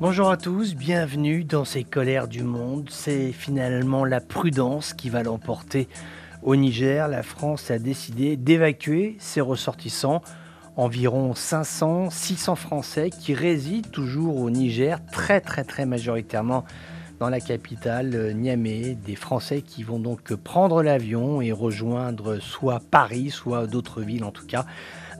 Bonjour à tous, bienvenue dans ces colères du monde. C'est finalement la prudence qui va l'emporter au Niger. La France a décidé d'évacuer ses ressortissants, environ 500-600 Français qui résident toujours au Niger, très majoritairement dans la capitale, Niamey. Des Français qui vont donc prendre l'avion et rejoindre soit Paris, soit d'autres villes en tout cas.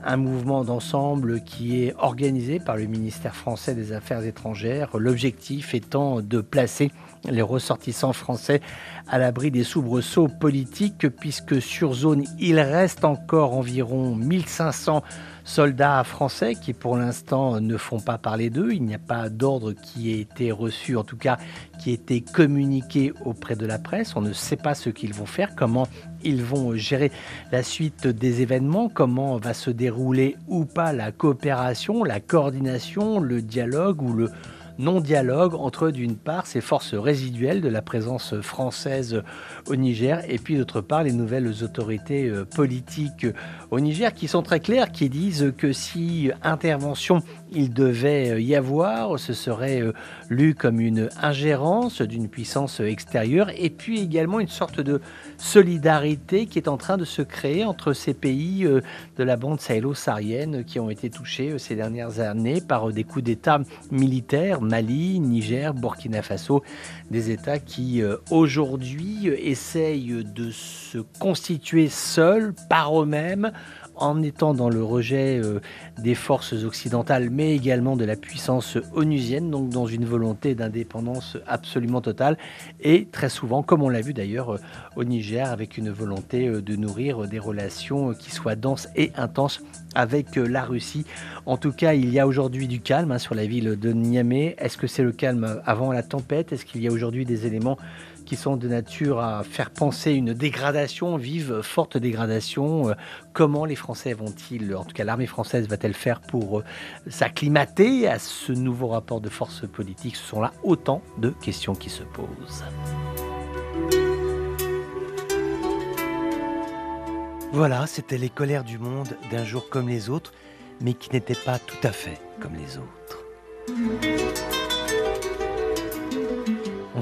Un mouvement d'ensemble qui est organisé par le ministère français des Affaires étrangères, l'objectif étant de placer les ressortissants français à l'abri des soubresauts politiques, puisque sur zone, il reste encore environ 1500 soldats français qui pour l'instant ne font pas parler d'eux. Il n'y a pas d'ordre qui ait été reçu, en tout cas qui ait été communiqué auprès de la presse. On ne sait pas ce qu'ils vont faire, comment ils vont gérer la suite des événements, comment va se dérouler ou pas la coopération, la coordination, le dialogue ou le non-dialogue entre, d'une part, ces forces résiduelles de la présence française au Niger et puis, d'autre part, les nouvelles autorités politiques au Niger qui sont très claires, qui disent que si intervention il devait y avoir, ce serait lu comme une ingérence d'une puissance extérieure et puis également une sorte de solidarité qui est en train de se créer entre ces pays de la bande sahélo-saharienne qui ont été touchés ces dernières années par des coups d'État militaires, Mali, Niger, Burkina Faso, des États qui aujourd'hui essayent de se constituer seuls par eux-mêmes en étant dans le rejet des forces occidentales, mais également de la puissance onusienne, donc dans une volonté d'indépendance absolument totale, et très souvent, comme on l'a vu d'ailleurs au Niger, avec une volonté de nourrir des relations qui soient denses et intenses avec la Russie. En tout cas, il y a aujourd'hui du calme sur la ville de Niamey. Est-ce que c'est le calme avant la tempête? Est-ce qu'il y a aujourd'hui des éléments qui sont de nature à faire penser une dégradation vive, forte dégradation? Comment les Français vont-ils, en tout cas l'armée française va-t-elle faire pour s'acclimater à ce nouveau rapport de force politique? Ce sont là autant de questions qui se posent. Voilà, c'était les colères du monde d'un jour comme les autres, mais qui n'étaient pas tout à fait comme les autres. On